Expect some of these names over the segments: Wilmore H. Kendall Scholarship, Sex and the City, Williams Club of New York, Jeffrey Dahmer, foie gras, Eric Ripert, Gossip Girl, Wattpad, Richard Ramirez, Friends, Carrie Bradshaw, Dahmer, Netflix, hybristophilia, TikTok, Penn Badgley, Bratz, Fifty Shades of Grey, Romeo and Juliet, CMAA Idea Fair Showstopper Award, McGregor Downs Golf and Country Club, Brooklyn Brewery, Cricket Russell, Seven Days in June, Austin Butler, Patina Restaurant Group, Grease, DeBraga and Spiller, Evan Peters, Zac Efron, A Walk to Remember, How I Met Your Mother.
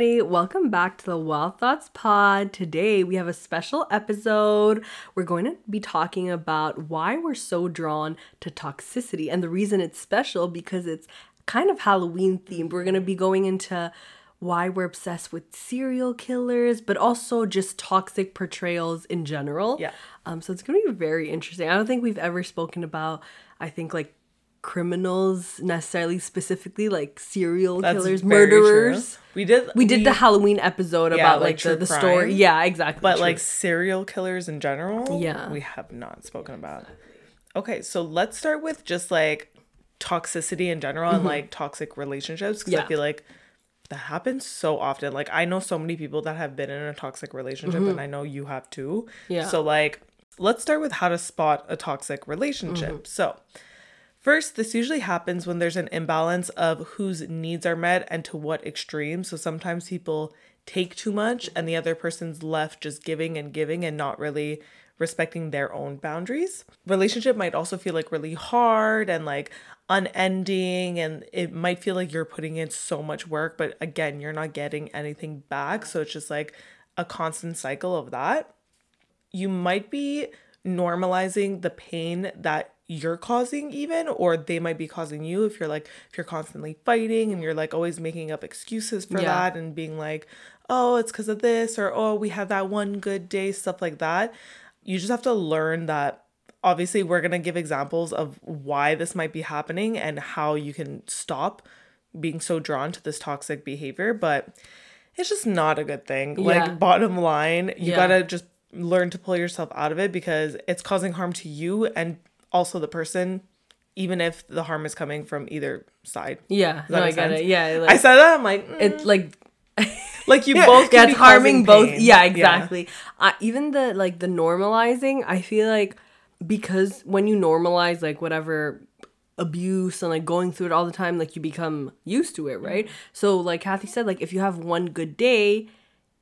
everybody. Welcome back to the Wild Thoughts Pod. Today we have a special episode. We're going to be talking about why we're so drawn to toxicity, and the reason it's special because it's kind of Halloween themed. We're going to be going into why we're obsessed with serial killers, but also just toxic portrayals in general. Yeah. So it's going to be very interesting. I don't think we've ever spoken about, I think, like, criminals necessarily, specifically like serial killers, murderers. True. We did the Halloween episode about like the story. Yeah, exactly. But true. Like serial killers in general, yeah, we have not spoken about. Okay, so let's start with just like toxicity in general, mm-hmm. and like toxic relationships, because yeah. I feel like that happens so often. Like I know so many people that have been in a toxic relationship, mm-hmm. and I know you have too. Yeah. So like let's start with how to spot a toxic relationship. Mm-hmm. So first, this usually happens when there's an imbalance of whose needs are met and to what extreme. So sometimes people take too much and the other person's left just giving and not really respecting their own boundaries. Relationship might also feel like really hard and like unending, and it might feel like you're putting in so much work, but again, you're not getting anything back. So it's just like a constant cycle of that. You might be normalizing the pain that you're causing even, or they might be causing you if you're constantly fighting and you're like always making up excuses for that and being like, oh, it's because of this, or oh, we had that one good day, stuff like that. You just have to learn that. Obviously, we're going to give examples of why this might be happening and how you can stop being so drawn to this toxic behavior, but it's just not a good thing. Yeah. Like bottom line, you got to just learn to pull yourself out of it, because it's causing harm to you and also the person, even if the harm is coming from either side. Yeah, no, I get it. Yeah, like, I said that, I'm like, it's like, like you both. Yeah, it's harming both. Yeah, exactly. Yeah. Even the like the normalizing, I feel like, because when you normalize like whatever abuse and like going through it all the time, like you become used to it, right? Mm-hmm. So like Kathy said, like if you have one good day,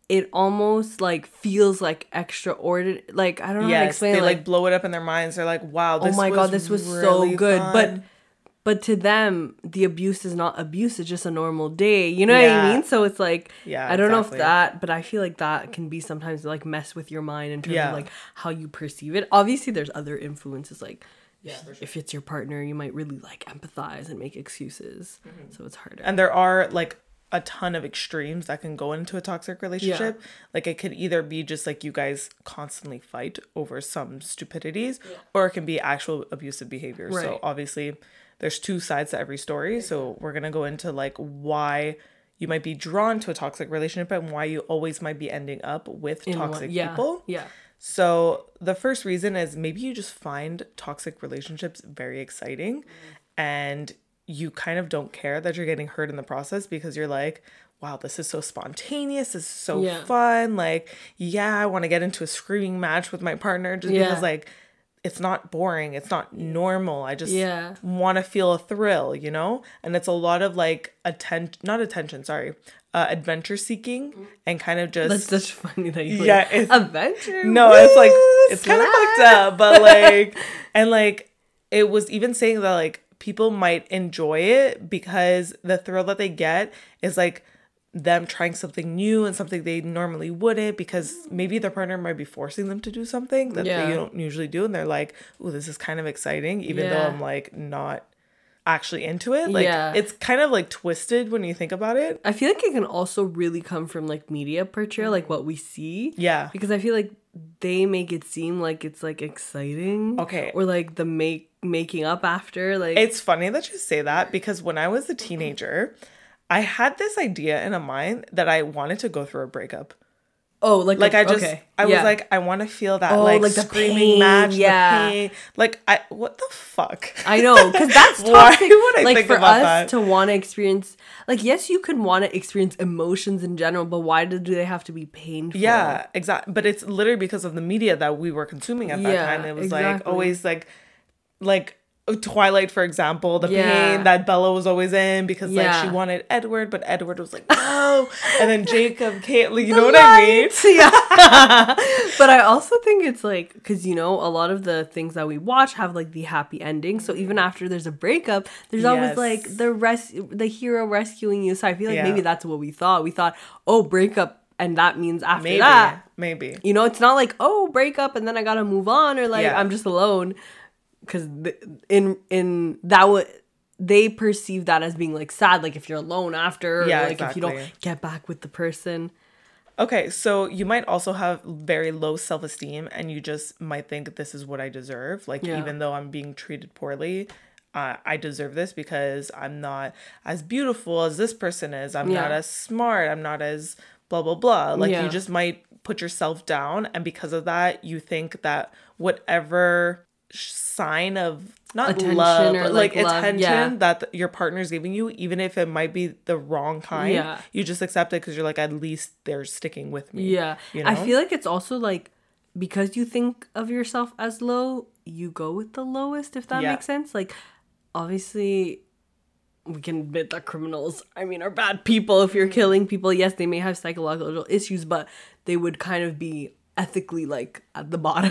it almost like feels like extraordinary. Like I don't know how to explain. They like blow it up in their minds. They're like, "Wow, this was really so good." Fun. But to them, the abuse is not abuse. It's just a normal day. You know what I mean? So it's like, I don't know if that, but I feel like that can be sometimes like mess with your mind in terms of like how you perceive it. Obviously, there's other influences like. Yeah, sure. If it's your partner, you might really like empathize and make excuses. Mm-hmm. So it's harder. And there are like a ton of extremes that can go into a toxic relationship. Yeah. Like it could either be just like you guys constantly fight over some stupidities, or it can be actual abusive behavior. Right. So obviously there's two sides to every story. So we're going to go into like why you might be drawn to a toxic relationship and why you always might be ending up with toxic people. Yeah. So the first reason is maybe you just find toxic relationships very exciting, and you kind of don't care that you're getting hurt in the process, because you're like, wow, this is so spontaneous. This is so fun. Like, I want to get into a screaming match with my partner just because like, it's not boring. It's not normal. I just want to feel a thrill, you know? And it's a lot of like adventure seeking, and kind of just. That's such funny that you like, adventure. No, it's like, it's kind of fucked up, but like, and like, it was even saying that like, people might enjoy it because the thrill that they get is like them trying something new and something they normally wouldn't, because maybe their partner might be forcing them to do something that they don't usually do. And they're like, oh, this is kind of exciting, even though I'm like not actually into it. Like it's kind of like twisted when you think about it. I feel like it can also really come from like media portrayal, like what we see. Yeah. Because I feel like they make it seem like it's like exciting. Okay. Or like the making up after, like it's funny that you say that, because when I was a teenager, I had this idea in mind that I wanted to go through a breakup. Oh, I was like, I want to feel that like the screaming match, the pain. Like what the fuck? I know, because that's toxic. Why would I like think for about us that? To want to experience, like yes, you could want to experience emotions in general, but why do they have to be painful? Yeah, exactly. But it's literally because of the media that we were consuming at that time. It was like always like Twilight, for example, the pain that Bella was always in because like she wanted Edward, but Edward was like, no. And then Jacob can't, like, you know what I mean? Yeah. But I also think it's like, because, you know, a lot of the things that we watch have like the happy ending. So even after there's a breakup, there's always like the hero rescuing you. So I feel like maybe that's what we thought. We thought, oh, breakup. And that means after maybe. You know, it's not like, oh, breakup and then I got to move on or like I'm just alone. Because in that they perceive that as being like sad, like if you're alone after, or like if you don't get back with the person. Okay, so you might also have very low self-esteem, and you just might think this is what I deserve. Like even though I'm being treated poorly, I deserve this because I'm not as beautiful as this person is. I'm not as smart. I'm not as blah blah blah. Like you just might put yourself down, and because of that, you think that whatever sign of not attention love or like love, attention that your partner is giving you, even if it might be the wrong kind, you just accept it because you're like, at least they're sticking with me. You know? I feel like it's also like, because you think of yourself as low, you go with the lowest, if that makes sense. Like, obviously we can admit that criminals, I mean, are bad people. If you're killing people, yes, they may have psychological issues, but they would kind of be ethically like at the bottom,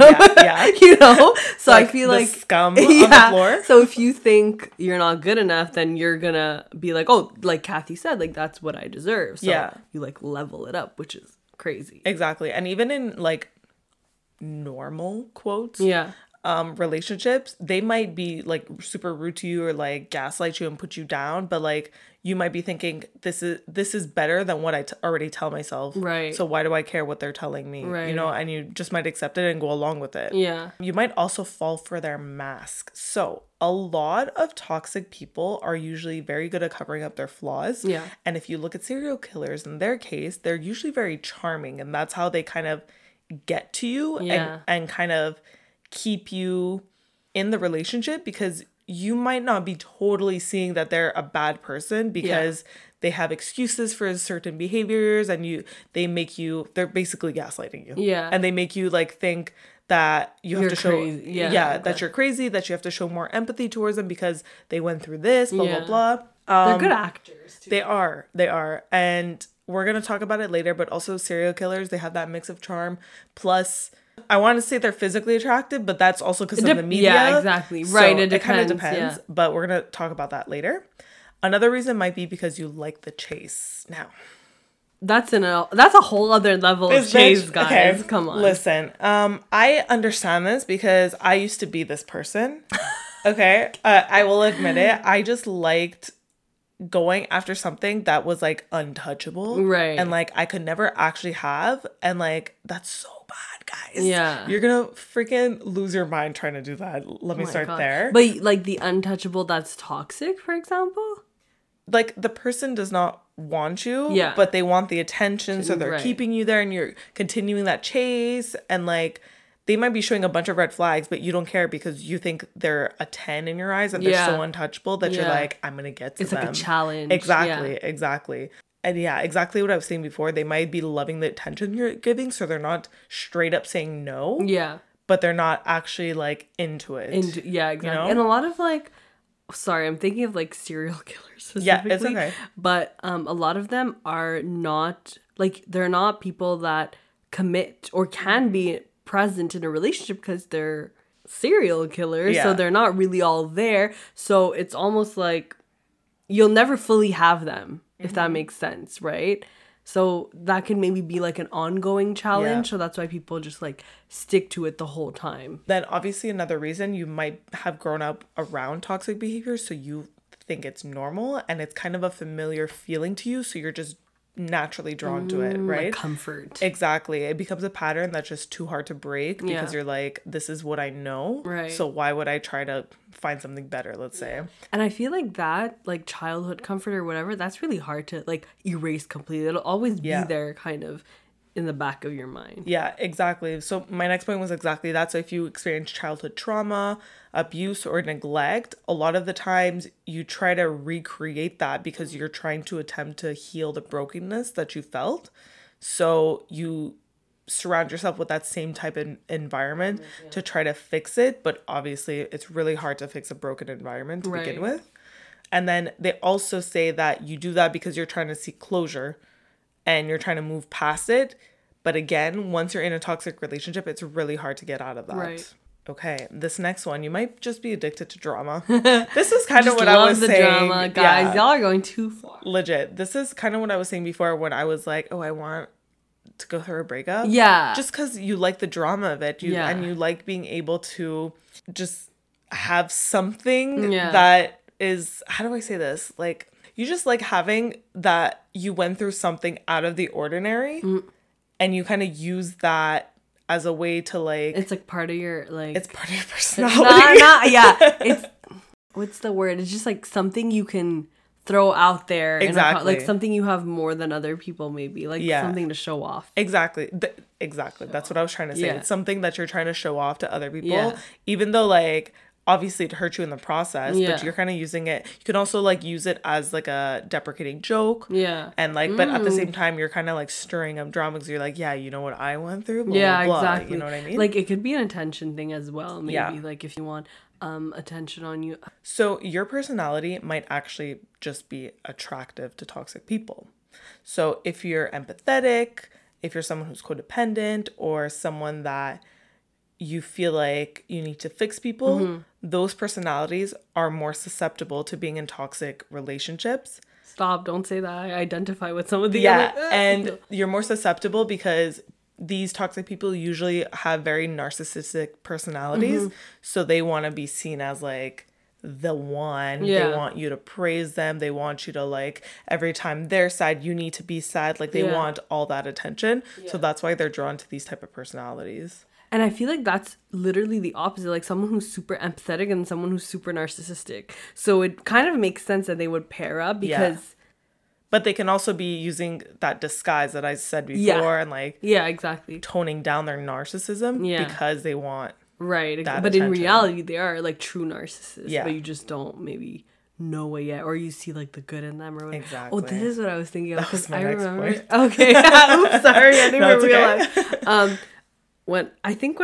you know. So like, I feel like scum on the floor. So if you think you're not good enough, then you're gonna be like, oh, like Kathy said, like that's what I deserve. So you like level it up, which is crazy. Exactly. And even in like normal quotes relationships, they might be like super rude to you or like gaslight you and put you down, but like you might be thinking, this is better than what I already tell myself. Right. So why do I care what they're telling me? Right. You know, and you just might accept it and go along with it. Yeah. You might also fall for their mask. So a lot of toxic people are usually very good at covering up their flaws. Yeah. And if you look at serial killers, in their case, they're usually very charming, and that's how they kind of get to you and kind of keep you in the relationship, because you might not be totally seeing that they're a bad person because they have excuses for certain behaviors, and they're basically gaslighting you. Yeah. And they make you like think that you're crazy. That you're crazy, that you have to show more empathy towards them because they went through this, blah, blah, blah. They're good actors too. They are. And we're going to talk about it later, but also serial killers, they have that mix of charm plus, I want to say they're physically attractive, but that's also because of the media. Yeah, exactly. Right. So it kind of depends, but we're going to talk about that later. Another reason might be because you like the chase. Now, that's a whole other level of chase, guys. Okay. Come on. Listen, I understand this because I used to be this person. Okay. I will admit it. I just liked going after something that was like untouchable. Right. And like I could never actually have. And like, that's so bad, guys. Yeah. You're gonna freaking lose your mind trying to do that. Let me start there. But like the untouchable that's toxic, for example? Like the person does not want you, but they want the attention, so they're keeping you there and you're continuing that chase, and like they might be showing a bunch of red flags, but you don't care because you think they're a 10 in your eyes and they're so untouchable that you're like, I'm gonna get to them. It's like a challenge. Exactly, exactly. And yeah, exactly what I was saying before. They might be loving the attention you're giving, so they're not straight up saying no. Yeah. But they're not actually like into it. Yeah, exactly. You know? And a lot of like, sorry, I'm thinking of like serial killers specifically. Yeah, it's okay. But a lot of them are not, like, they're not people that commit or can be present in a relationship because they're serial killers. Yeah. So they're not really all there. So it's almost like you'll never fully have them. If that makes sense, right? So that can maybe be like an ongoing challenge. Yeah. So that's why people just like stick to it the whole time. Then obviously another reason, you might have grown up around toxic behavior, so you think it's normal and it's kind of a familiar feeling to you. So you're just naturally drawn to it, right? Like comfort. Exactly. It becomes a pattern that's just too hard to break because you're like, this is what I know. Right. So why would I try to find something better, let's say? And I feel like that, like childhood comfort or whatever, that's really hard to like erase completely. It'll always be there kind of in the back of your mind. Yeah, exactly. So my next point was exactly that. So if you experience childhood trauma, abuse, or neglect, a lot of the times you try to recreate that because you're trying to attempt to heal the brokenness that you felt. So you surround yourself with that same type of environment to try to fix it. But obviously it's really hard to fix a broken environment to begin with. And then they also say that you do that because you're trying to seek closure and you're trying to move past it. But again, once you're in a toxic relationship, it's really hard to get out of that. Right. Okay, this next one, you might just be addicted to drama. This is kind of what I was saying. Drama, guys. Yeah. Y'all are going too far. Legit. This is kind of what I was saying before when I was like, oh, I want to go through a breakup. Yeah. Just because you like the drama of it. And you like being able to just have something that is, how do I say this? Like, you just like having that you went through something out of the ordinary and you kind of use that as a way to, like... It's, like, part of your, like... It's part of your personality. It's... What's the word? It's just, like, something you can throw out there. Exactly. Like, something you have more than other people, maybe. Like, something to show off. Exactly. Exactly. That's what I was trying to say. Yeah. It's something that you're trying to show off to other people. Yeah. Even though, like... Obviously, it hurts you in the process, but you're kind of using it. You can also, like, use it as, like, a deprecating joke. Yeah. And, like, but at the same time, you're kind of, like, stirring up drama because you're like, yeah, you know what I went through? Blah, yeah, blah, exactly. You know what I mean? Like, it could be an attention thing as well, maybe. Yeah. Like, if you want attention on you. So, your personality might actually just be attractive to toxic people. So, if you're empathetic, if you're someone who's codependent, or someone that... you feel like you need to fix people, those personalities are more susceptible to being in toxic relationships. Stop. Don't say that. I identify with some of the other. And you're more susceptible because these toxic people usually have very narcissistic personalities. So they want to be seen as like the one. They want you to praise them. They want you to like every time they're sad, you need to be sad. Like they want all that attention. Yeah. So that's why they're drawn to these type of personalities. And I feel like that's literally the opposite, like someone who's super empathetic and someone who's super narcissistic. So it kind of makes sense that they would pair up because... Yeah. But they can also be using that disguise that I said before and like... Yeah, exactly. Toning down their narcissism because they want that but attention. In reality, they are like true narcissists. Yeah. But you just don't maybe... know it yet, or you see like the good in them or whatever. Exactly. Oh, this is what I was thinking of because I remember. Point. Okay, oops, sorry, I didn't realize. Okay. When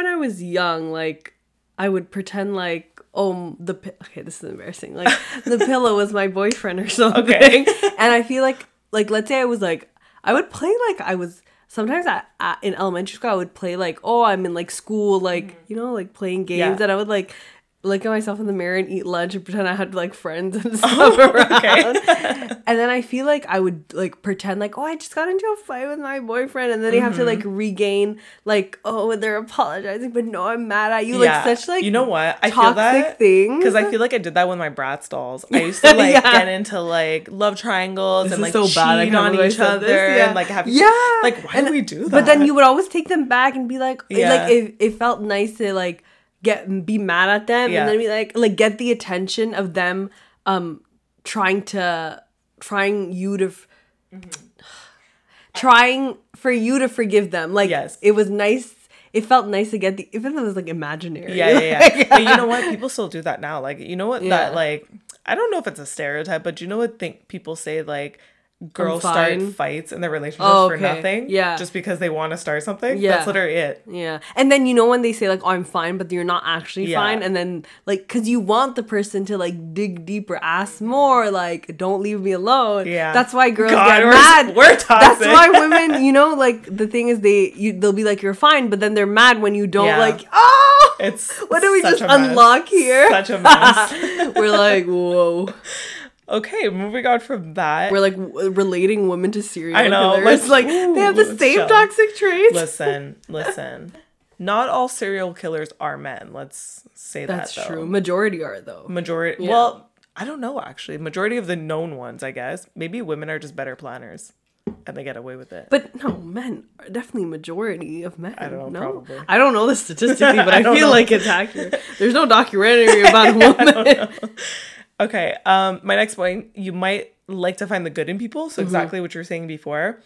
I was young, like I would pretend like this is embarrassing. Like the pillow was my boyfriend or something, and I feel like let's say I was like I would play like I was. Sometimes in elementary school I would play like I'm in like school like you know like playing games and I would like. Look at myself in the mirror and eat lunch and pretend I had, like, friends and stuff around. And then I feel like I would, like, pretend, like, I just got into a fight with my boyfriend. And then you have to, like, regain, like, they're apologizing, but no, I'm mad at you. Yeah. Like, such, like, you know what? I feel that things. Because I feel like I did that with my Bratz dolls. I used to, like, get into, like, love triangles and, like, so cheat on each other. And, like, have... Like, why do we do that? But then you would always take them back and be like... Like, it felt nice to, like... be mad at them and then be like get the attention of them trying for you to forgive them like it was nice. It felt nice to get even though it was like imaginary But you know what, people still do that now, like you know what that like I don't know if it's a stereotype, but you know what people say like girls start fights in their relationships for nothing just because they want to start something that's literally it and then you know when they say like I'm fine but you're not actually fine, and then like because you want the person to like dig deeper, ask more, like don't leave me alone that's why girls get mad. We're toxic. That's why women, you know, like the thing is they'll be like you're fine, but then they're mad when you don't like it's what do we just unlock here, such a mess. We're like whoa. Okay, moving on from that. We're, like, relating women to serial killers. I know. It's like, they have the same toxic traits. Listen. Not all serial killers are men. Let's say that's true. Majority are, though. Majority. Yeah. Well, I don't know, actually. Majority of the known ones, I guess. Maybe women are just better planners. And they get away with it. But no, men are definitely majority of men. I don't know, probably. I don't know the statistically, but I feel like it's accurate. There's no documentary about women. I don't know. Okay, my next point, you might like to find the good in people. So exactly what you were saying before.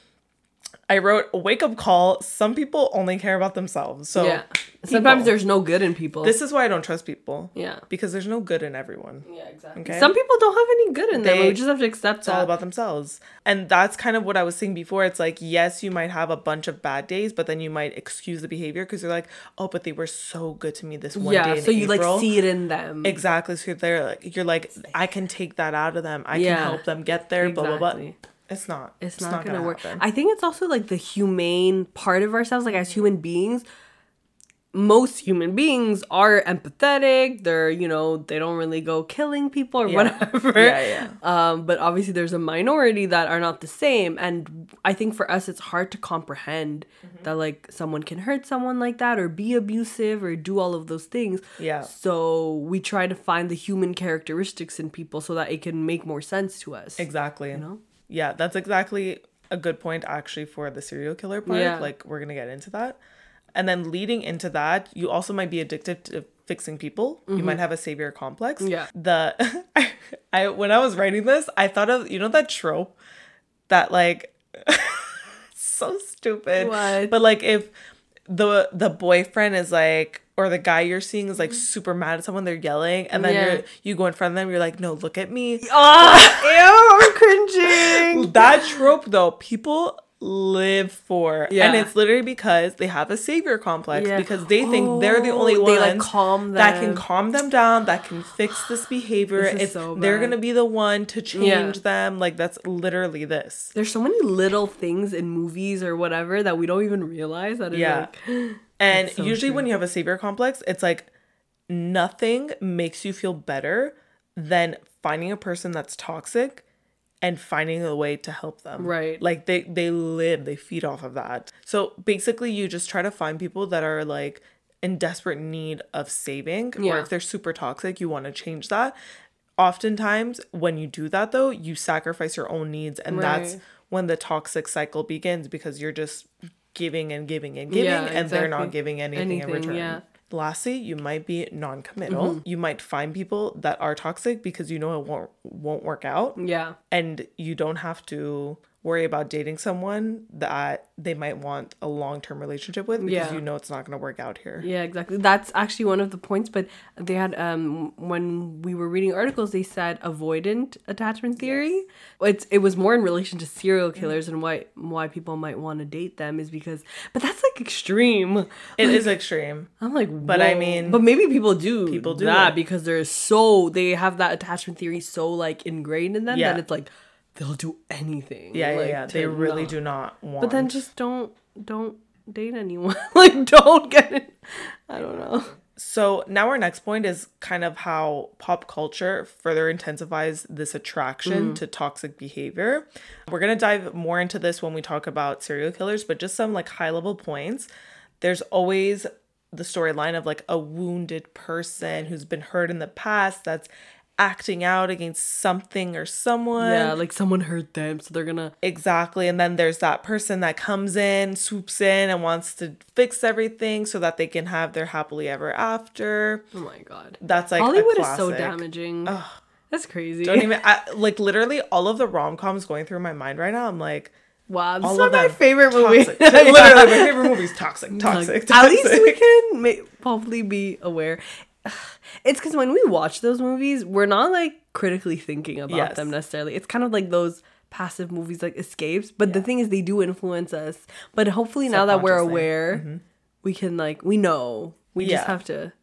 I wrote a wake-up call. Some people only care about themselves. So yeah. Sometimes there's no good in people. This is why I don't trust people. Yeah. Because there's no good in everyone. Yeah, exactly. Okay? Some people don't have any good in them. We just have to accept it's that. It's all about themselves. And that's kind of what I was saying before. It's like, yes, you might have a bunch of bad days, but then you might excuse the behavior because you're like, oh, but they were so good to me this one day. Yeah, so you like see it in them. Exactly. So you're like, I can take that out of them. I can help them get there, exactly. Blah, blah, blah. It's not gonna work. Happen. I think it's also like the humane part of ourselves. Like as human beings, most human beings are empathetic. They're, you know, they don't really go killing people or whatever. Yeah, yeah. But obviously there's a minority that are not the same. And I think for us, it's hard to comprehend that like someone can hurt someone like that or be abusive or do all of those things. Yeah. So we try to find the human characteristics in people so that it can make more sense to us. Exactly. You know? Yeah, that's exactly a good point, actually, for the serial killer part. Yeah. Like, we're going to get into that. And then leading into that, you also might be addicted to fixing people. Mm-hmm. You might have a savior complex. Yeah. When I was writing this, I thought of, you know, that trope that, like, so stupid. What? But, like, if the boyfriend is, like, or the guy you're seeing is, like, super mad at someone, they're yelling, and then you go in front of them, you're like, no, look at me. Oh, ew, I'm cringing. That trope, though, people live for. Yeah. And it's literally because they have a savior complex, because they think they're the only ones like calm that can calm them down, that can fix this behavior. They're going to be the one to change them. Like, that's literally this. There's so many little things in movies or whatever that we don't even realize that it's like... And so usually when you have a savior complex, it's like nothing makes you feel better than finding a person that's toxic and finding a way to help them. Right. Like they feed off of that. So basically you just try to find people that are like in desperate need of saving, or if they're super toxic, you want to change that. Oftentimes when you do that though, you sacrifice your own needs, and that's when the toxic cycle begins, because you're just giving and giving and giving, and they're not giving anything in return. Yeah. Lastly, you might be non-committal. Mm-hmm. You might find people that are toxic because you know it won't work out. Yeah. And you don't have to worry about dating someone that they might want a long-term relationship with, because you know it's not going to work out here. Yeah, exactly. That's actually one of the points, but they had when we were reading articles, they said avoidant attachment theory. Yes. It was more in relation to serial killers, and why people might want to date them is because, but that's like extreme. It is extreme. I'm like, whoa. But I mean, but maybe people do that because they have that attachment theory so like ingrained in them that it's like they'll do anything. Yeah, like, yeah. They really do not want. But then just don't date anyone. Like, don't get it. I don't know. So now our next point is kind of how pop culture further intensifies this attraction to toxic behavior. We're going to dive more into this when we talk about serial killers, but just some like high level points. There's always the storyline of like a wounded person who's been hurt in the past that's acting out against something or someone. Yeah, like someone hurt them, so they're gonna... Exactly. And then there's that person that comes in, swoops in, and wants to fix everything so that they can have their happily ever after. Oh my God. That's like Hollywood is so damaging. Ugh. That's crazy. Don't even... like literally all of the rom-coms going through my mind right now, I'm like... Wow, this is one of my favorite movies. Literally, my favorite movie is toxic. At least we can probably be aware... It's because when we watch those movies, we're not like critically thinking about them necessarily. It's kind of like those passive movies like escapes. But the thing is, they do influence us. But hopefully now that we're aware, we can like, we know. We just have to...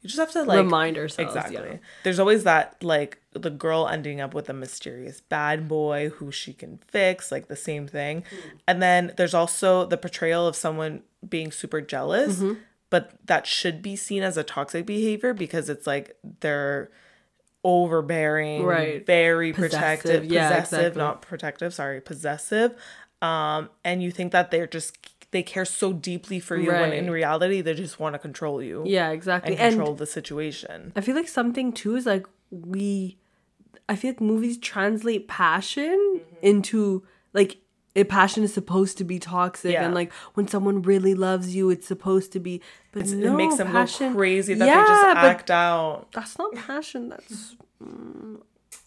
You just have to like... Remind ourselves. Exactly. Yeah. There's always that like the girl ending up with a mysterious bad boy who she can fix. Like the same thing. Mm-hmm. And then there's also the portrayal of someone being super jealous. Mm-hmm. But that should be seen as a toxic behavior because it's like they're overbearing, very protective, possessive. And you think that they care so deeply for you when in reality they just want to control you. Yeah, exactly. And control the situation. I feel like something too is like I feel like movies translate passion into like... Passion is supposed to be toxic, and like when someone really loves you, it's supposed to be. But it makes them go crazy that they just act out. That's not passion. That's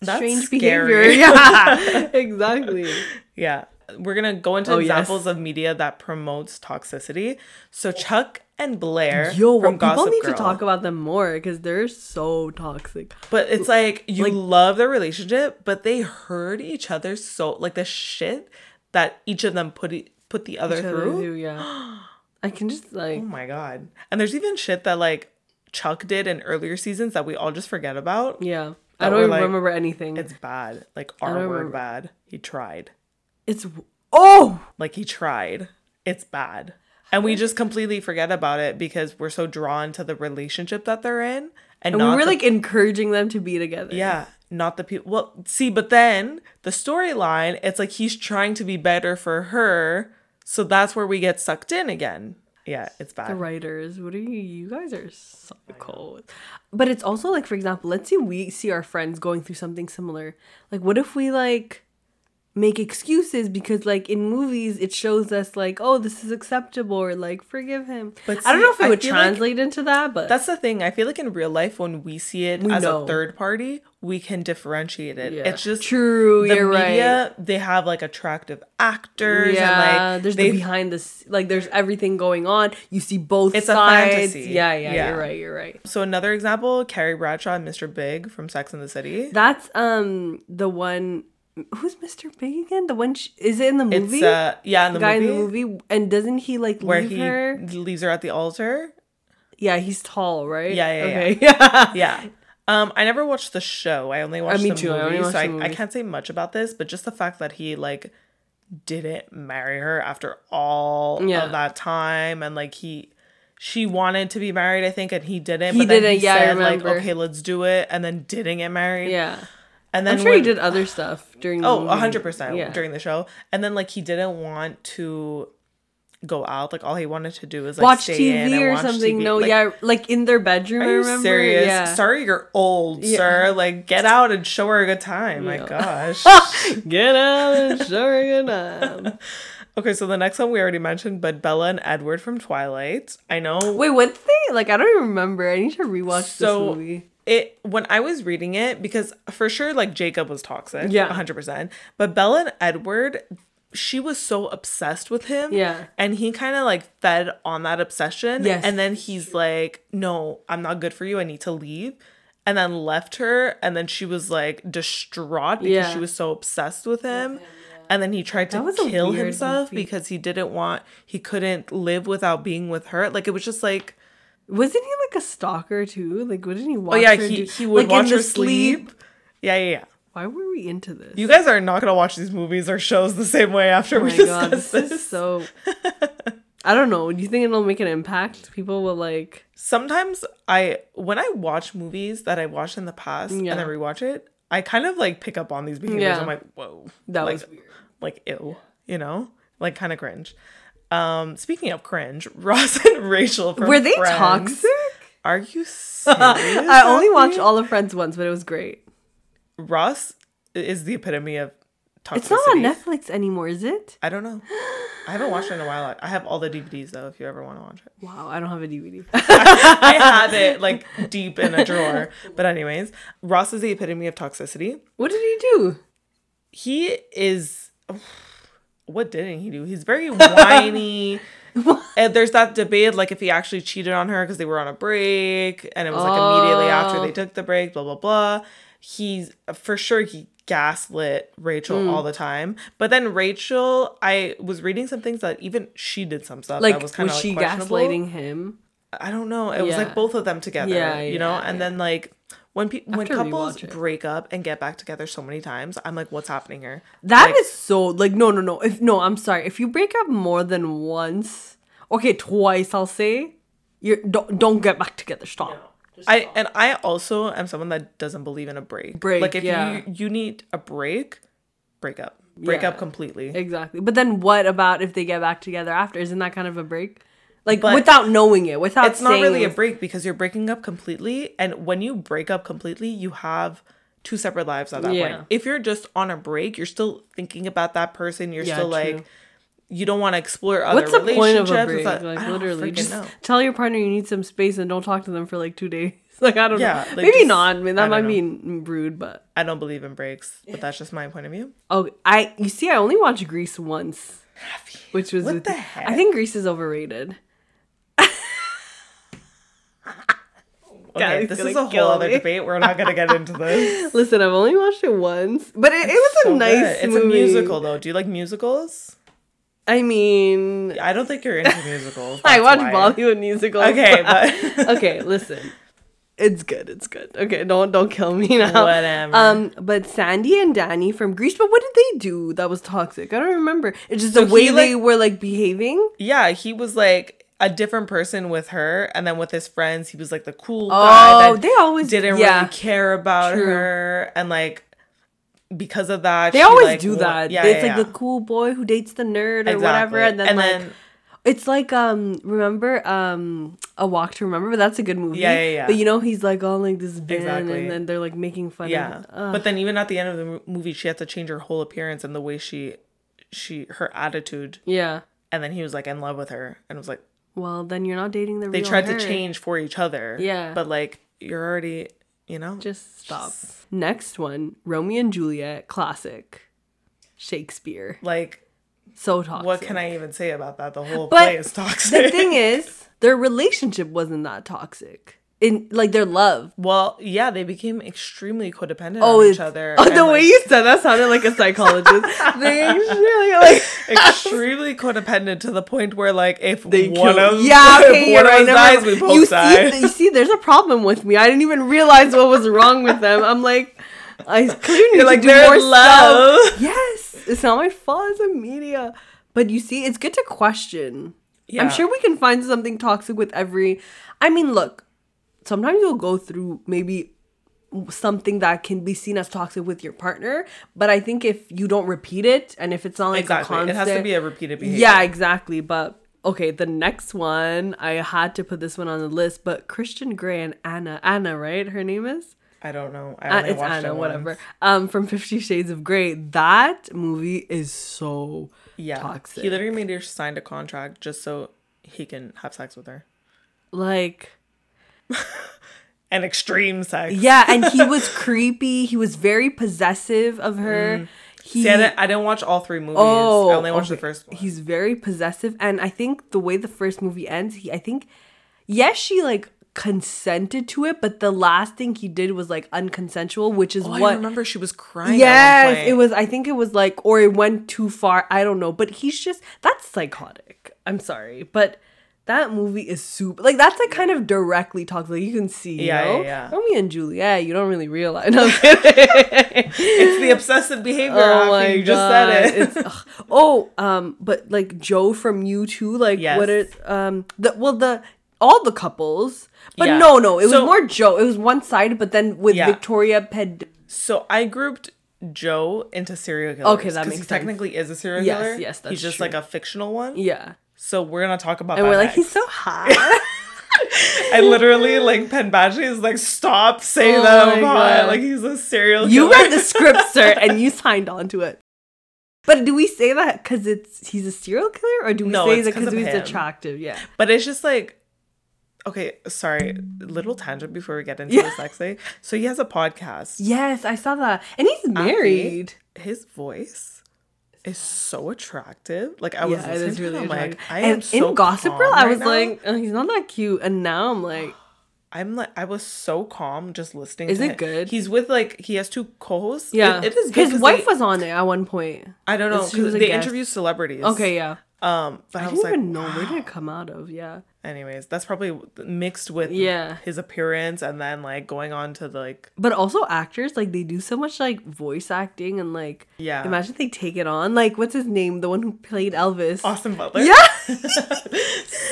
strange behavior. Yeah, exactly. Yeah. we're going to go into examples of media that promotes toxicity. So Chuck and Blair from Gossip Girl. People need to talk about them more because they're so toxic. But it's like, you love their relationship, but they hurt each other so... Like, the shit that each of them put the other through. Yeah. I can just, like... Oh, my God. And there's even shit that, like, Chuck did in earlier seasons that we all just forget about. Yeah. I don't even remember anything. It's bad. Like, R-word bad. He tried. It's... Oh! Like, he tried. It's bad. And we just completely forget about it because we're so drawn to the relationship that they're in. And we were, like, encouraging them to be together. Yeah. Not the people... Well, see, but then the storyline, it's like he's trying to be better for her... So that's where we get sucked in again. Yeah, it's bad. The writers, what are you guys are so cold. But it's also like, for example, let's say we see our friends going through something similar. Like, what if we like make excuses because like in movies it shows us like, oh, this is acceptable or like forgive him. But see, I don't know if it would translate like, into that, but that's the thing. I feel like in real life when we see it as a third party, we can differentiate it. Yeah. It's just true. The media, right. They have like attractive actors. Yeah, and, like, there's the behind the like there's everything going on. You see both sides. It's a fantasy. Yeah, you're right. So another example, Carrie Bradshaw and Mr. Big from Sex and the City. That's the one. Who's Mr. Big again? The one is it in the movie? It's yeah, in the guy movie. In the movie, and doesn't he like where leave her? Leaves her at the altar. Yeah, he's tall, right? Yeah. I never watched the show. I only watched the movie. I can't say much about this, but just the fact that he like didn't marry her after all of that time, and like she wanted to be married, I think, and he didn't. He said, I remember. Like, okay, let's do it, and then didn't get married. Yeah. And then I'm sure he did other stuff during the movie. 100% during the show. And then, like, he didn't want to go out. Like, all he wanted to do was, like, watch TV or something. TV. No, like, yeah. Like, in their bedroom, I remember. Are you serious? Yeah. Sorry you're old, sir. Like, get out and show her a good time. My gosh. Get out and show her a good time. Okay, so the next one we already mentioned, but Bella and Edward from Twilight. I know. Wait, what thing? Like, I don't even remember. I need to rewatch this movie. When I was reading it, because for sure, like, Jacob was toxic. Yeah. 100%. But Bella and Edward, she was so obsessed with him. Yeah. And he kind of, like, fed on that obsession. Yes. And then he's like, no, I'm not good for you. I need to leave. And then left her. And then she was, like, distraught because she was so obsessed with him. Yeah. And then he tried to kill himself because he couldn't live without being with her. Like, it was just, like... Wasn't he like a stalker too? Like, wouldn't he watch her? He would like, watch her sleep. Yeah. Why were we into this? You guys are not going to watch these movies or shows the same way after we discuss this. Is so... I don't know. Do you think it'll make an impact? People will like... Sometimes when I watch movies that I watched in the past and then rewatch it, I kind of like pick up on these behaviors. Yeah. I'm like, whoa. That was weird. Like, ew. You know? Like, kind of cringe. Speaking of cringe, Ross and Rachel from Friends. Were they toxic? Are you serious? I only watched all of Friends once, but it was great. Ross is the epitome of toxicity. It's not on Netflix anymore, is it? I don't know. I haven't watched it in a while. I have all the DVDs, though, if you ever want to watch it. Wow, I don't have a DVD. I have it, like, deep in a drawer. But anyways, Ross is the epitome of toxicity. What did he do? He is... What didn't he do? He's very whiny. And there's that debate, like, if he actually cheated on her because they were on a break. And it was, like, immediately after they took the break, blah, blah, blah. He gaslit Rachel all the time. But then Rachel, I was reading some things that even she did some stuff. Like, that was kind of, like, questionable. Was she gaslighting him? I don't know. It was, like, both of them together, you know? And then, like... When couples break up and get back together so many times, I'm like, what's happening here? That is so... Like, no. I'm sorry. If you break up more than once... Okay, twice, I'll say. Don't get back together. Stop. No, stop. And I also am someone that doesn't believe in a break. Like, if you need a break, break up. Break up completely. Exactly. But then what about if they get back together after? Isn't that kind of a break? Like, but without knowing it, without saying... It's not really a break because you're breaking up completely. And when you break up completely, you have two separate lives at that point. If you're just on a break, you're still thinking about that person. You're still, like, you don't want to explore other relationships. What's the point of a break? Like literally, just tell your partner you need some space and don't talk to them for like 2 days. Like, I don't know. Like, maybe just, not. I mean, that might be rude, but I don't believe in breaks. But that's just my point of view. Oh, you see, I only watched Grease once, which was what the heck? I think Grease is overrated. Okay, this is a whole other debate. We're not going to get into this. Listen, I've only watched it once, but it was a nice movie. It's a musical, though. Do you like musicals? I mean... I don't think you're into musicals. I watch Bollywood musicals. Okay, but... Okay, listen. It's good. It's good. Okay, don't kill me now. Whatever. But Sandy and Danny from Grease, but what did they do that was toxic? I don't remember. It's just the way they were, like, behaving. Yeah, he was, like... a different person with her, and then with his friends, he was like the cool guy that they always didn't really care about her, and like because of that, they always do that. Yeah, it's like the cool boy who dates the nerd or whatever, and then it's like remember A Walk to Remember, but that's a good movie. Yeah. But you know he's like on like this bin, and then they're like making fun. Yeah, of but then even at the end of the movie, she had to change her whole appearance and the way she her attitude. Yeah, and then he was like in love with her, and was like. Well, then you're not dating the real her. They tried to change for each other. Yeah. But, like, you're already, you know? Just stop. Next one, Romeo and Juliet, classic. Shakespeare. Like. So toxic. What can I even say about that? The whole play is toxic. The thing is, their relationship wasn't that toxic. In like, their love. Well, yeah, they became extremely codependent on each other. Oh, the way you said that sounded like a psychologist. They really, like... extremely codependent to the point where, like, if they one of us dies, we both die. You see, there's a problem with me. I didn't even realize what was wrong with them. I'm like... I clearly need to do more stuff. Yes! It's not my fault as a media. But you see, it's good to question. Yeah. I'm sure we can find something toxic with every... I mean, look... Sometimes you'll go through maybe something that can be seen as toxic with your partner. But I think if you don't repeat it and if it's not like a constant... It has to be a repeated behavior. Yeah, exactly. But okay, the next one, I had to put this one on the list. But Christian Grey and Anna. Anna, right? Her name is? I don't know. I only watched Anna, whatever. From 50 Shades of Grey. That movie is so toxic. He literally made her sign a contract just so he can have sex with her. Like... and extreme sex. Yeah, and he was creepy. He was very possessive of her. See, I didn't watch all three movies. I only watched the first one. He's very possessive, and I think the way the first movie ends, she like consented to it, but the last thing he did was like unconsensual, which is I remember she was crying. Yes, it was. I think it was like, or it went too far. I don't know, but he's just that's psychotic. I'm sorry, but. That movie is super... Like, that's, like, kind of directly toxic. Like, you can see, you know? Yeah. Romeo and Juliet, you don't really realize. No, I'm kidding. It's the obsessive behavior after you just said it. But, like, Joe from U2, like, what is... all the couples. But no, it was more Joe. It was one side, but then with Victoria Ped... So, I grouped... Joe into serial killers. Okay, that makes sense. He technically is a serial killer. Yes, that's true. He's just like a fictional one. Yeah. So we're gonna talk about. And we're like, he's so hot. I literally like Penn Badgley is like, stop saying that I'm hot. Like he's a serial killer. You read the script, sir, and you signed on to it. But do we say that because he's a serial killer, or do we say that because he's attractive? Yeah. But it's just like. Okay, sorry. Little tangent before we get into the sex thing. So he has a podcast. Yes, I saw that. And he's married. His voice is so attractive. Like, I was listening to him. Like, I am so in Gossip Girl, I was like, oh, he's not that cute. And now I'm like, I was so calm just listening to him. Is it good? He's with, like, he has two co-hosts. Yeah. It is good. His wife was on there at one point. I don't know. Because they interview celebrities. Okay, yeah. But I didn't even know where did it come out of. Yeah. Anyways, that's probably mixed with his appearance and then like going on to the, like. But also actors like they do so much like voice acting and like imagine they take it on like what's his name the one who played Elvis Austin Butler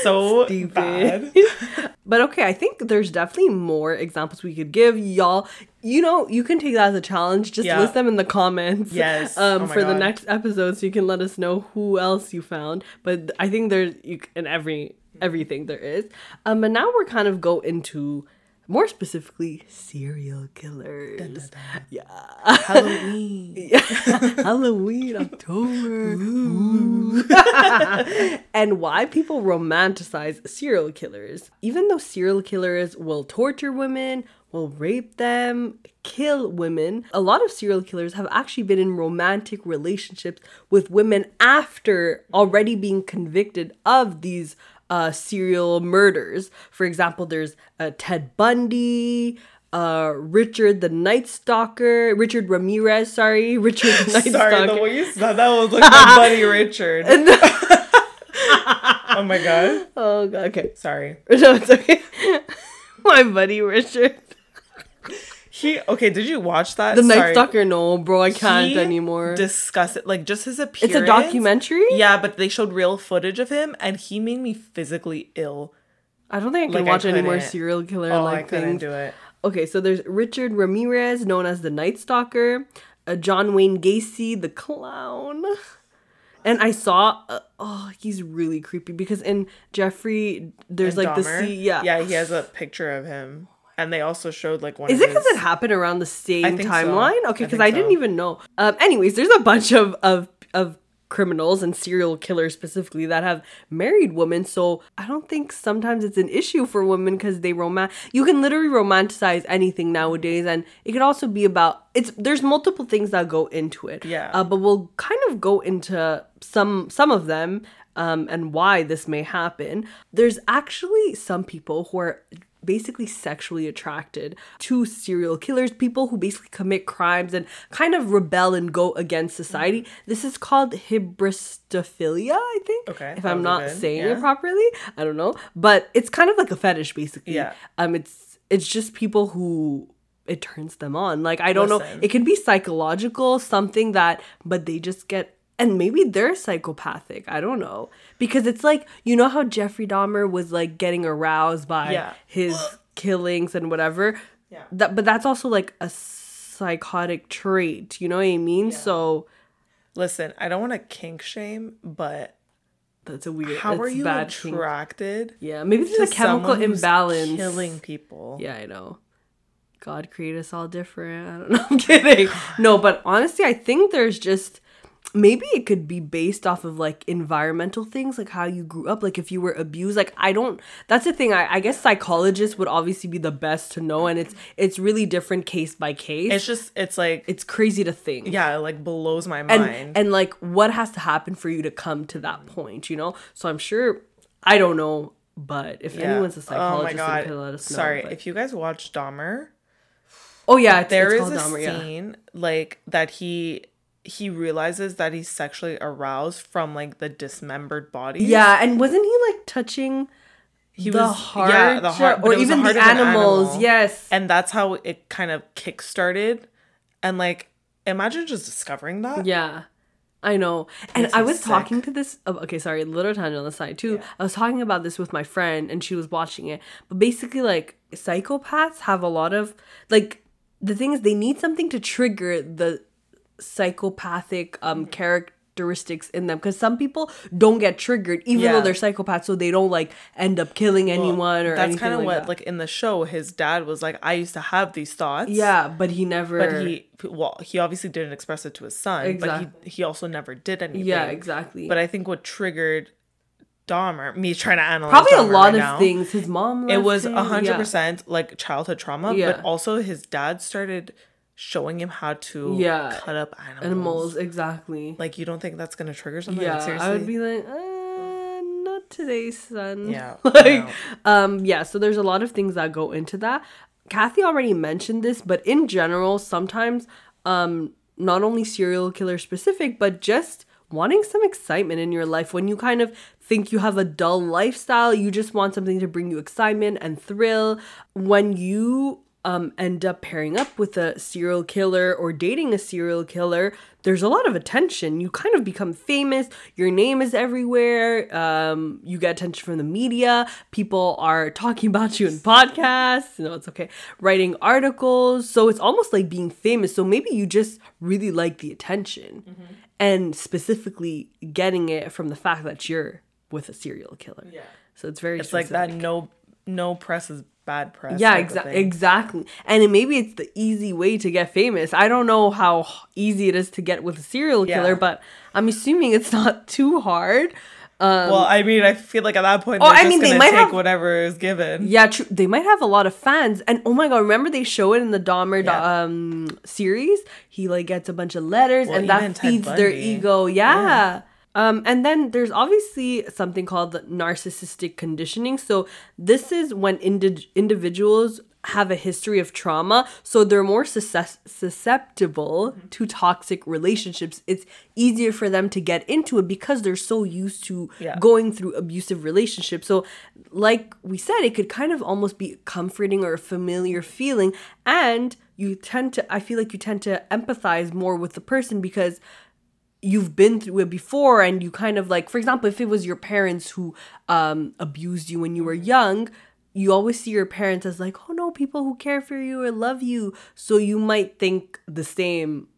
so stupid bad. But okay, I think there's definitely more examples we could give y'all. You know, you can take that as a challenge. Just list them in the comments. Yes. The next episode, so you can let us know who else you found. But I think there's everything there is. But now we're kind of go into More specifically, serial killers. Dun, dun, dun. Yeah. Halloween. Yeah. Halloween, October. Ooh. Ooh. And why people romanticize serial killers. Even though serial killers will torture women, will rape them, kill women, a lot of serial killers have actually been in romantic relationships with women after already being convicted of these serial murders. For example, there's Ted Bundy, Richard the Night Stalker, Richard Ramirez, Richard the Night Stalker. The way you said that was like my buddy Richard. Oh my god. Oh god. Okay. Sorry. No, it's okay. My buddy Richard. Did you watch that? The Night Stalker? No, bro, I can't anymore. Discuss it. Like, just his appearance. It's a documentary? Yeah, but they showed real footage of him, and he made me physically ill. I don't think I can watch any more serial killer-like things. I couldn't do it. Okay, so there's Richard Ramirez, known as the Night Stalker. John Wayne Gacy, the clown. And I saw... he's really creepy, because in Jeffrey, there's like the... Yeah, he has a picture of him. And they also showed like one. Is it because it happened around the same timeline? So. Okay, because I didn't even know. Anyways, there's a bunch of criminals and serial killers specifically that have married women. So I don't think sometimes it's an issue for women because they you can literally romanticize anything nowadays, and it could also be about there's multiple things that go into it. Yeah. But we'll kind of go into some of them and why this may happen. There's actually some people who are basically sexually attracted to serial killers, people who basically commit crimes and kind of rebel and go against society. This is called hybristophilia, I think. Okay. If I'm not saying it properly, I don't know. But it's kind of like a fetish, basically. Yeah. It's just people who it turns them on. Like, I don't know. It can be psychological, something that, but they just get. And maybe they're psychopathic. I don't know. Because it's like, you know how Jeffrey Dahmer was like getting aroused by his killings and whatever? Yeah. But that's also like a psychotic trait. You know what I mean? Yeah. So. Listen, I don't want to kink shame, but. That's a weird. How are you attracted? Yeah. Maybe there's a chemical imbalance. Killing people. Yeah, I know. God create us all different. I don't know. I'm kidding. God. No, but honestly, I think there's just. Maybe it could be based off of, like, environmental things, like how you grew up, like, if you were abused. Like, I don't... That's the thing. I guess psychologists would obviously be the best to know, and it's really different case by case. It's just... It's, like... It's crazy to think. Yeah, it, like, blows my mind. And, like, what has to happen for you to come to that point, you know? So I'm sure... I don't know, but if anyone's a psychologist, they could let us know. Sorry, if you guys watch Dahmer... Oh, yeah, it's called Dahmer, yeah. There is a scene, like, that he realizes that he's sexually aroused from, like, the dismembered body. Yeah, and wasn't he, like, touching heart? Yeah, the heart. Or even the animals, yes. And that's how it kind of kickstarted. And, like, imagine just discovering that. Yeah, I know. And I was talking to this... Okay, sorry, little tangent on the side, too. Yeah. I was talking about this with my friend, and she was watching it. But basically, like, psychopaths have a lot of... Like, the thing is, they need something to trigger the... psychopathic characteristics in them, because some people don't get triggered even though they're psychopaths, so they don't like end up killing anyone or that's kind of what that. Like in the show, his dad was like, I used to have these thoughts, but he never, but he obviously didn't express it to his son, but he also never did anything. But I think what triggered Dahmer, me trying to analyze probably Dahmer a lot right of now, things his mom, it was 100% like childhood trauma, but also his dad started showing him how to cut up animals. Exactly. Like, you don't think that's gonna trigger something? Yeah, like, seriously? I would be like, not today, son. Yeah. Like, no. So there's a lot of things that go into that. Kathy already mentioned this, but in general, sometimes, not only serial killer specific, but just wanting some excitement in your life when you kind of think you have a dull lifestyle, you just want something to bring you excitement and thrill. When you end up pairing up with a serial killer or dating a serial killer, there's a lot of attention. You kind of become famous. Your name is everywhere. You get attention from the media. People are talking about you in podcasts. No, it's okay. Writing articles. So it's almost like being famous. So maybe you just really like the attention, and specifically getting it from the fact that you're with a serial killer. Yeah. So it's very specific. Like that no press is bad press. Yeah, exactly. And maybe it's the easy way to get famous. I don't know how easy it is to get with a serial killer, but I'm assuming it's not too hard. Well, I mean, I feel like at that point, they might take whatever is given. Yeah, true. They might have a lot of fans. And oh my God, remember they show it in the Dahmer series? He like gets a bunch of letters and that feeds their ego. Yeah. And then there's obviously something called narcissistic conditioning. So this is when individuals have a history of trauma, so they're more susceptible to toxic relationships. It's easier for them to get into it because they're so used to going through abusive relationships. So like we said, it could kind of almost be comforting or a familiar feeling. And I feel like you tend to empathize more with the person because you've been through it before, and you kind of like, for example, if it was your parents who abused you when you were young, you always see your parents as like, oh no, people who care for you or love you. So you might think the same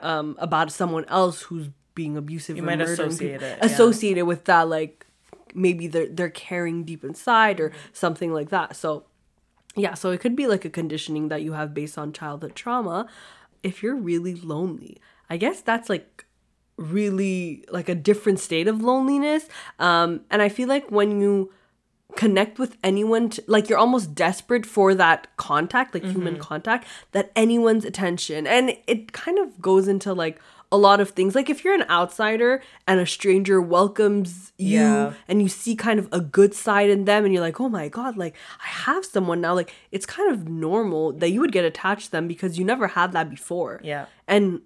about someone else who's being abusive. You might associate it with that, like maybe they're caring deep inside or something like that. So yeah, so it could be like a conditioning that you have based on childhood trauma. If you're really lonely, I guess that's like really like a different state of loneliness. And I feel like when you connect with anyone, like you're almost desperate for that contact, like human contact, that anyone's attention. And it kind of goes into like a lot of things. Like if you're an outsider and a stranger welcomes you and you see kind of a good side in them and you're like, oh my God, like I have someone now. Like it's kind of normal that you would get attached to them because you never had that before. Yeah. And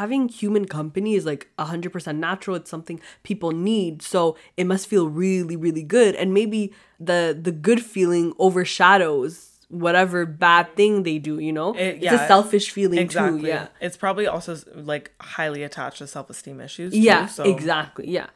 having human company is like 100% natural. It's something people need. So it must feel really, really good. And maybe the good feeling overshadows whatever bad thing they do, you know? It's a selfish feeling too. Yeah. It's probably also like highly attached to self-esteem issues. Yeah, too, so. Exactly. Yeah.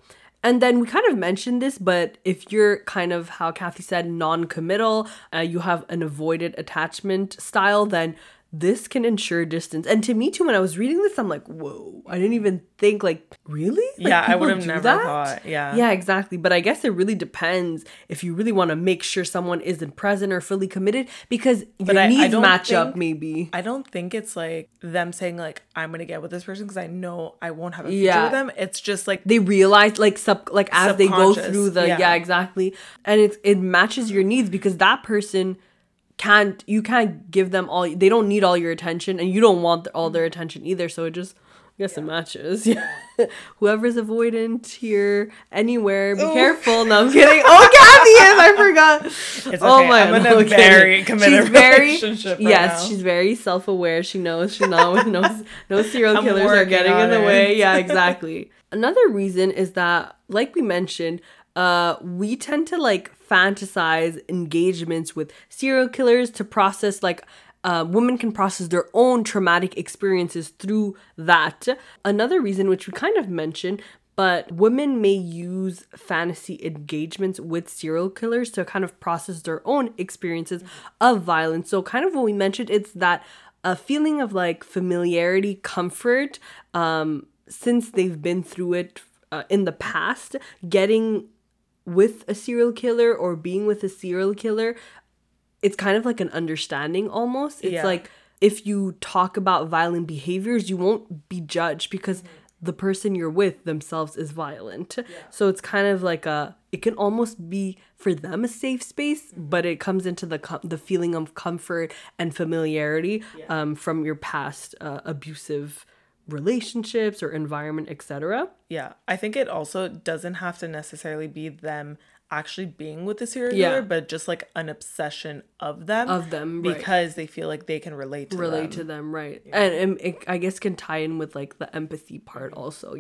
And then we kind of mentioned this, but if you're kind of, how Kathy said, non-committal, you have an avoided attachment style, then this can ensure distance. And to me too, when I was reading this, I'm like, whoa, I didn't even think, like, really? Like, yeah, I would have never thought. Yeah. Yeah, exactly. But I guess it really depends if you really want to make sure someone isn't present or fully committed, because your needs match up maybe. I don't think it's like them saying like, I'm going to get with this person because I know I won't have a future with them. It's just like they realize like as they go through the exactly. And it matches your needs because that person can't give them all, they don't need all your attention and you don't want all their attention either, so it just, I guess it matches. Whoever's avoidant here anywhere, be careful. No, I'm kidding. Kathy, I forgot. It's okay. Oh my, I'm in a very committed relationship right now. She's very self-aware. She knows she's not no serial killers are getting in the way. Yeah, exactly. Another reason is that, like we mentioned, we tend to like fantasize engagements with serial killers to process, like women can process their own traumatic experiences through that. Another reason, which we kind of mentioned, but women may use fantasy engagements with serial killers to kind of process their own experiences of violence. So kind of what we mentioned, it's that a feeling of like familiarity, comfort, since they've been through it in the past. Getting with a serial killer or being with a serial killer, it's kind of like an understanding almost. It's like if you talk about violent behaviors, you won't be judged because the person you're with themselves is violent. So it's kind of like it can almost be for them a safe space, but it comes into the feeling of comfort and familiarity from your past abusive relationships or environment, etc. I think it also doesn't have to necessarily be them actually being with the serial killer, but just like an obsession of them because they feel like they can relate to them, right? And it, I guess, can tie in with like the empathy part also.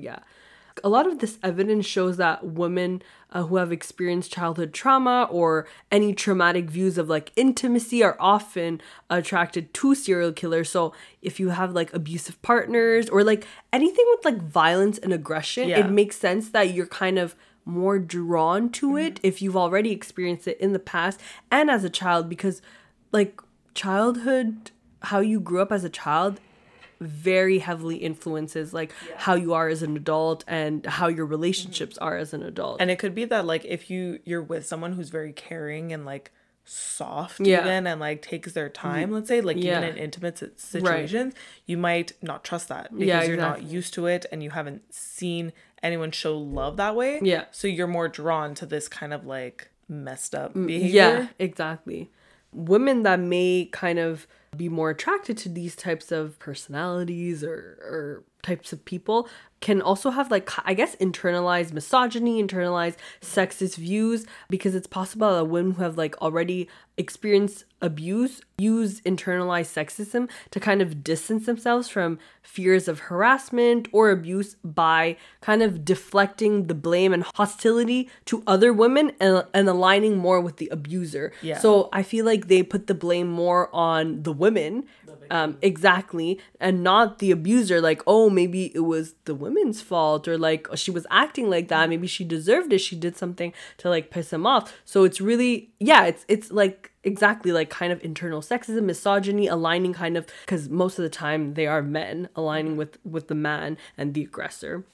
A lot of this evidence shows that women who have experienced childhood trauma or any traumatic views of like intimacy are often attracted to serial killers. So if you have like abusive partners or like anything with like violence and aggression, it makes sense that you're kind of more drawn to it if you've already experienced it in the past and as a child, because like childhood, how you grew up as a child very heavily influences like how you are as an adult and how your relationships are as an adult. And it could be that like if you're with someone who's very caring and like soft even and like takes their time, let's say, like even in intimate situations, you might not trust that because you're not used to it and you haven't seen anyone show love that way. Yeah. So you're more drawn to this kind of like messed up behavior. Yeah, exactly. Women that may kind of be more attracted to these types of personalities or types of people can also have, like, I guess, internalized misogyny, internalized sexist views, because it's possible that women who have like already experienced abuse use internalized sexism to kind of distance themselves from fears of harassment or abuse by kind of deflecting the blame and hostility to other women and aligning more with the abuser. Yeah. So I feel like they put the blame more on the women, exactly, and not the abuser. Like, oh, maybe it was the woman's fault, or like she was acting like that, maybe she deserved it, she did something to like piss him off. So it's really, it's like exactly like kind of internal sexism, misogyny, aligning kind of, because most of the time they are men, aligning with the man and the aggressor,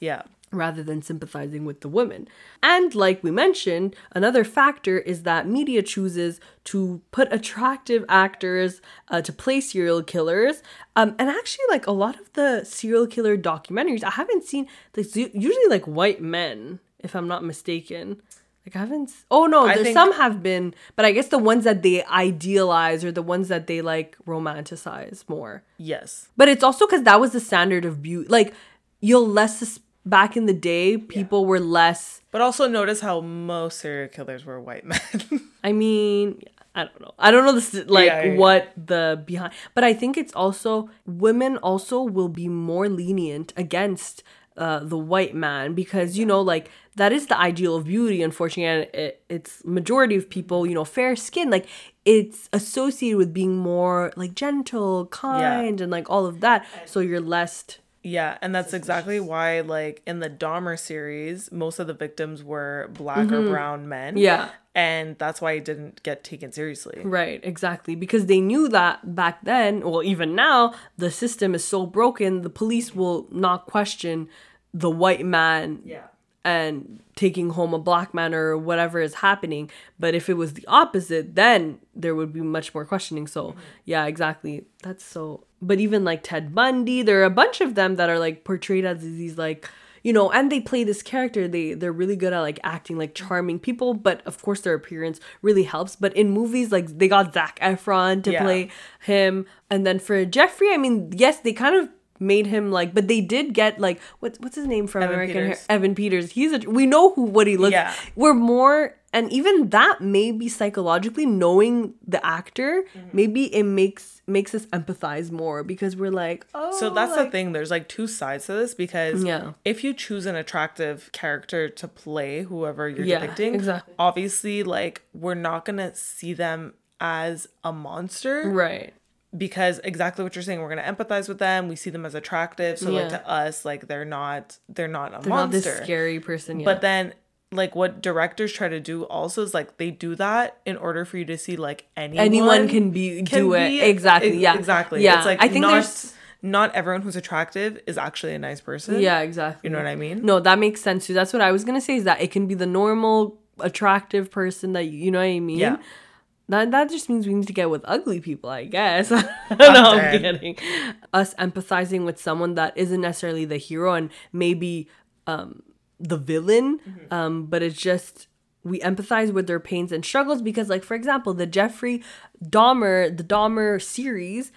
rather than sympathizing with the women. And like we mentioned, another factor is that media chooses to put attractive actors to play serial killers. And actually, like, a lot of the serial killer documentaries, I haven't seen, usually like white men, if I'm not mistaken. Like, I haven't, some have been, but I guess the ones that they idealize or the ones that they like romanticize more. Yes. But it's also because that was the standard of beauty. Like, you'll less suspect. Back in the day, people were less... But also notice how most serial killers were white men. I mean, I don't know. I don't know the behind... But I think it's also... Women also will be more lenient against the white man because, you know, like... That is the ideal of beauty, unfortunately, and it's majority of people, you know, fair skin, like, it's associated with being more, like, gentle, kind, and, like, all of that. So you're less... Yeah, and that's exactly why, like, in the Dahmer series, most of the victims were black or brown men. Yeah. And that's why it didn't get taken seriously. Right, exactly. Because they knew that back then, well, even now, the system is so broken, the police will not question the white man and taking home a black man or whatever is happening. But if it was the opposite, then there would be much more questioning. So, yeah, exactly. That's so... But even, like, Ted Bundy, there are a bunch of them that are, like, portrayed as these, like, you know, and they play this character. They're really good at, like, acting like charming people. But, of course, their appearance really helps. But in movies, like, they got Zac Efron to play him. And then for Jeffrey, I mean, yes, they kind of made him, like, but they did get, like, what's his name from American Hair? Evan Peters. We know what he looks like. We're more... And even that may be psychologically, knowing the actor, maybe it makes us empathize more because we're like, oh. So that's the thing. There's like two sides to this because if you choose an attractive character to play whoever you're depicting, obviously, like, we're not going to see them as a monster. Right. Because exactly what you're saying, we're going to empathize with them. We see them as attractive. So like to us, like they're monster. They're not this scary person. Yeah. But then... Like, what directors try to do also is, like, they do that in order for you to see, like, anyone can do it. Exactly, yeah. Exactly. Yeah. It's, like, I think not everyone who's attractive is actually a nice person. Yeah, exactly. You know what I mean? No, that makes sense, too. That's what I was going to say, is that it can be the normal, attractive person that, you know what I mean? Yeah. That just means we need to get with ugly people, I guess. No, I'm kidding. Us empathizing with someone that isn't necessarily the hero and maybe... the villain, but it's just we empathize with their pains and struggles because, like, for example, the Jeffrey Dahmer, the Dahmer series,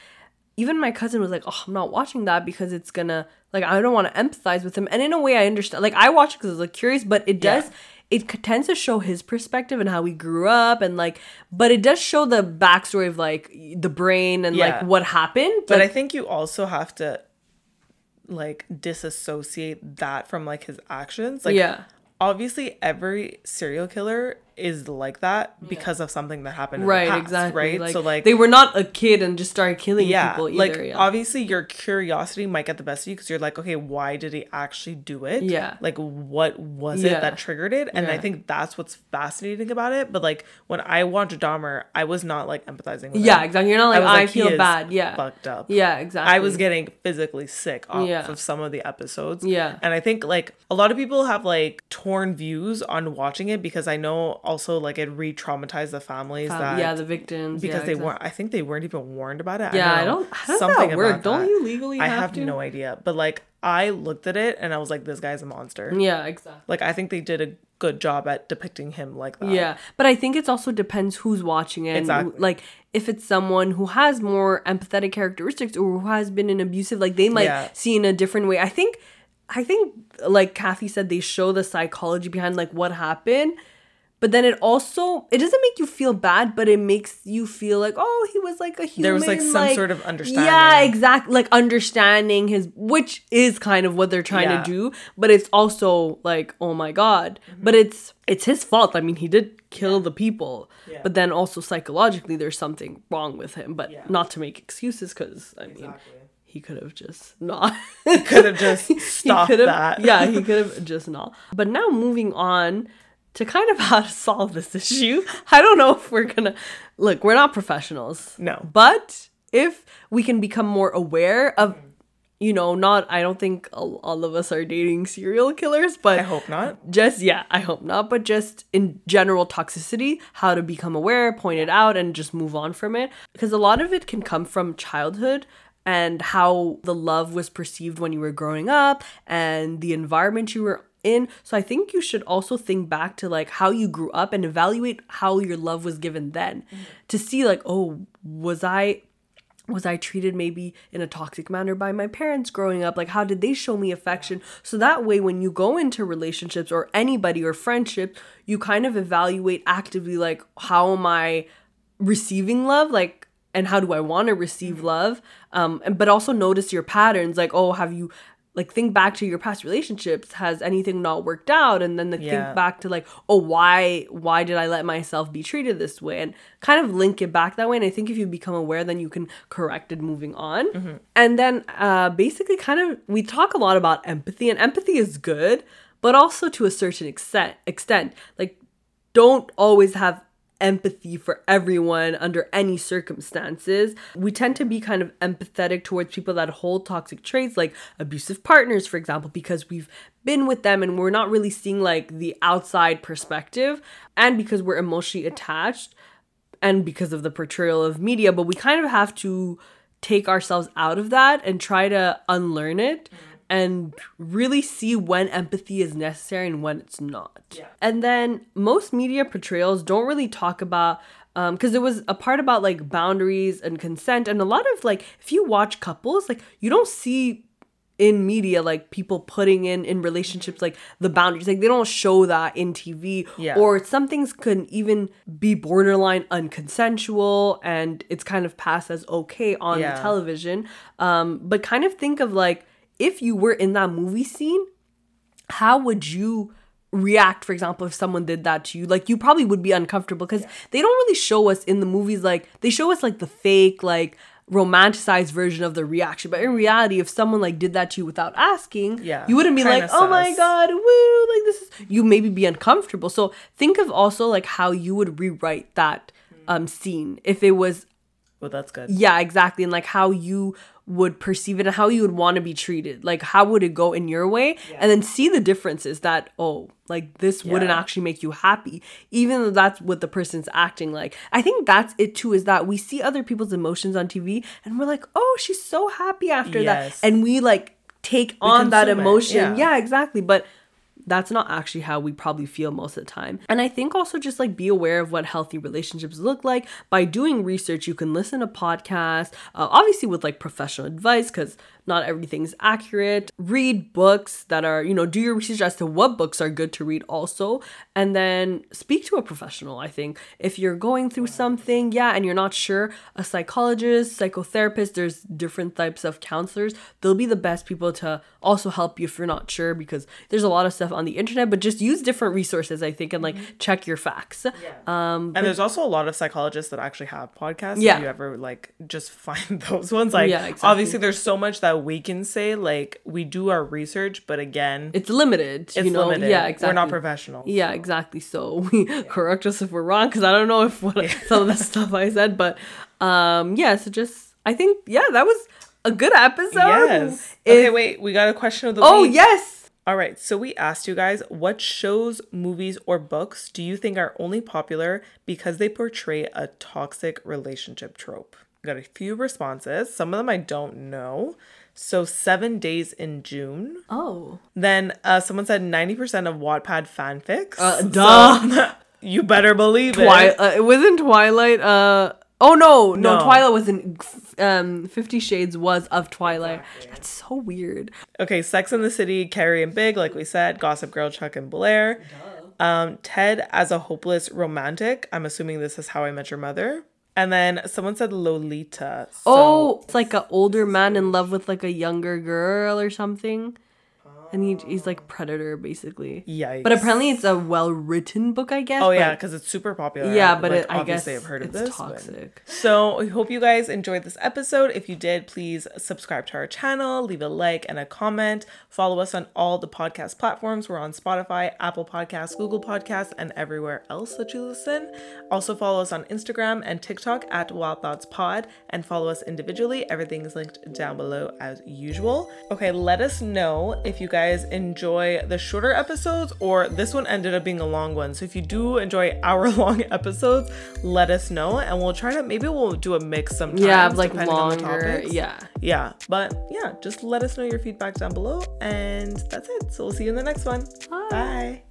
even my cousin was like, oh, I'm not watching that because it's gonna, like, I don't want to empathize with him. And in a way I understand, like, I watch it because I was, like, curious, but it does, it tends to show his perspective and how he grew up and, like, but it does show the backstory of, like, the brain and like what happened. But like, I think you also have to, like, disassociate that from, like, his actions. Like, obviously every serial killer is like that because of something that happened in the past, exactly. Right? Like, so, like... They were not a kid and just started killing people either. Obviously your curiosity might get the best of you because you're like, okay, why did he actually do it? Yeah. Like, what was it that triggered it? And I think that's what's fascinating about it. But, like, when I watched Dahmer, I was not, like, empathizing with him. Yeah, exactly. You're not like, I feel bad. Yeah. Fucked up. Yeah, exactly. I was getting physically sick off of some of the episodes. Yeah. And I think, like, a lot of people have, like, torn views on watching it because I know... also like it re-traumatized the families that the victims because they weren't. I think they weren't even warned about it. Yeah, I don't. How does something that work? Don't you legally? I have no idea. But like I looked at it and I was like, this guy's a monster. Yeah, exactly. Like I think they did a good job at depicting him like that. Yeah, but I think it also depends who's watching it. Exactly. Like if it's someone who has more empathetic characteristics or who has been in abusive, like they might see in a different way. I think like Kathy said, they show the psychology behind like what happened, but then it doesn't make you feel bad, but it makes you feel like, oh, he was like a human. There was like some sort of understanding. Yeah, exactly. Like understanding his, which is kind of what they're trying to do, but it's also like, oh my God, but it's his fault. I mean, he did kill the people, but then also psychologically there's something wrong with him, but not to make excuses because I mean, he could have just not. He could have just stopped that. Yeah, he could have just not. But now moving on to kind of how to solve this issue. I don't know if we're going to... Look, we're not professionals. No. But if we can become more aware of, you know, not... I don't think all of us are dating serial killers, but... I hope not. Just, yeah, I hope not. But just in general toxicity, how to become aware, point it out, and just move on from it. Because a lot of it can come from childhood, and how the love was perceived when you were growing up and the environment you were in. So I think you should also think back to like how you grew up and evaluate how your love was given then to see like, oh, was I treated maybe in a toxic manner by my parents growing up? Like, how did they show me affection? So that way, when you go into relationships or anybody or friendship, you kind of evaluate actively, like, how am I receiving love? Like, and how do I want to receive love? But also notice your patterns. Like, oh, have you, like, think back to your past relationships. Has anything not worked out? And then think back to like, oh, why did I let myself be treated this way? And kind of link it back that way. And I think if you become aware, then you can correct it moving on. Mm-hmm. And then basically kind of, we talk a lot about empathy, and empathy is good, but also to a certain extent. Like, don't always have empathy for everyone under any circumstances. We tend to be kind of empathetic towards people that hold toxic traits, like abusive partners, for example, because we've been with them and we're not really seeing like the outside perspective, and because we're emotionally attached and because of the portrayal of media. But we kind of have to take ourselves out of that and try to unlearn it and really see when empathy is necessary and when it's not. Yeah. And then most media portrayals don't really talk about, because there was a part about like boundaries and consent, and a lot of like, if you watch couples, like you don't see in media like people putting in relationships like the boundaries, like they don't show that in TV. Yeah. Or some things can even be borderline unconsensual, and it's kind of passed as okay on the television. But kind of think of like, if you were in that movie scene, how would you react, for example, if someone did that to you? Like, you probably would be uncomfortable, because they don't really show us in the movies, like, they show us, like, the fake, like, romanticized version of the reaction. But in reality, if someone, like, did that to you without asking, you wouldn't be like, oh my God, woo, like, this is... You maybe be uncomfortable. So think of also, like, how you would rewrite that scene if it was... Well, that's good. Yeah, exactly. And, like, how you... would perceive it and how you would want to be treated, like how would it go in your way, and then see the differences that, oh, like this wouldn't actually make you happy, even though that's what the person's acting like. I think that's it too, is that we see other people's emotions on TV and we're like, oh, she's so happy after that, and we like take on that emotion. Yeah, exactly. But that's not actually how we probably feel most of the time. And I think also just like be aware of what healthy relationships look like. By doing research, you can listen to podcasts, obviously with like professional advice, because not everything's accurate. Read books that are, you know, do your research as to what books are good to read also. And then speak to a professional, I think. If you're going through something, and you're not sure, a psychologist, psychotherapist, there's different types of counselors. They'll be the best people to also help you if you're not sure, because there's a lot of stuff on the internet, but just use different resources, I think, and like check your facts. And there's also a lot of psychologists that actually have podcasts. If you ever like just find those ones, like obviously there's so much that we can say, like we do our research, but again, it's limited. Yeah, exactly. We're not professionals. Yeah, so. Exactly. So we correct us if we're wrong, because I don't know if some of the stuff I said, but so just I think that was a good episode. Yes. Okay, wait, we got a question of the week. Oh yes. All right, so we asked you guys, what shows, movies, or books do you think are only popular because they portray a toxic relationship trope? Got a few responses. Some of them I don't know. So 7 Days in June. Oh. Then someone said 90% of Wattpad fanfics. Duh. So, you better believe it. It wasn't Twilight. No, Twilight was in 50 Shades was of Twilight. Exactly. That's so weird. Okay, Sex and the City, Carrie and Big, like we said, Gossip Girl, Chuck and Blair. Duh. Ted as a hopeless romantic. I'm assuming this is How I Met Your Mother. And then someone said Lolita. So it's like an older man in love with like a younger girl or something. And he's like predator, basically. Yikes. But apparently it's a well-written book, I guess. Oh, yeah, because it's super popular. Yeah, but like, obviously I guess I've heard of this. It's toxic. But... So I hope you guys enjoyed this episode. If you did, please subscribe to our channel, leave a like and a comment. Follow us on all the podcast platforms. We're on Spotify, Apple Podcasts, Google Podcasts, and everywhere else that you listen. Also follow us on Instagram and TikTok at Wild Thoughts Pod, and follow us individually. Everything is linked down below as usual. Okay, let us know if you guys enjoy the shorter episodes, or this one ended up being a long one. So if you do enjoy hour-long episodes, let us know, and we'll try to, maybe we'll do a mix sometimes. Yeah, like longer. On the topics. Yeah. But yeah, just let us know your feedback down below, and that's it. So we'll see you in the next one. Bye.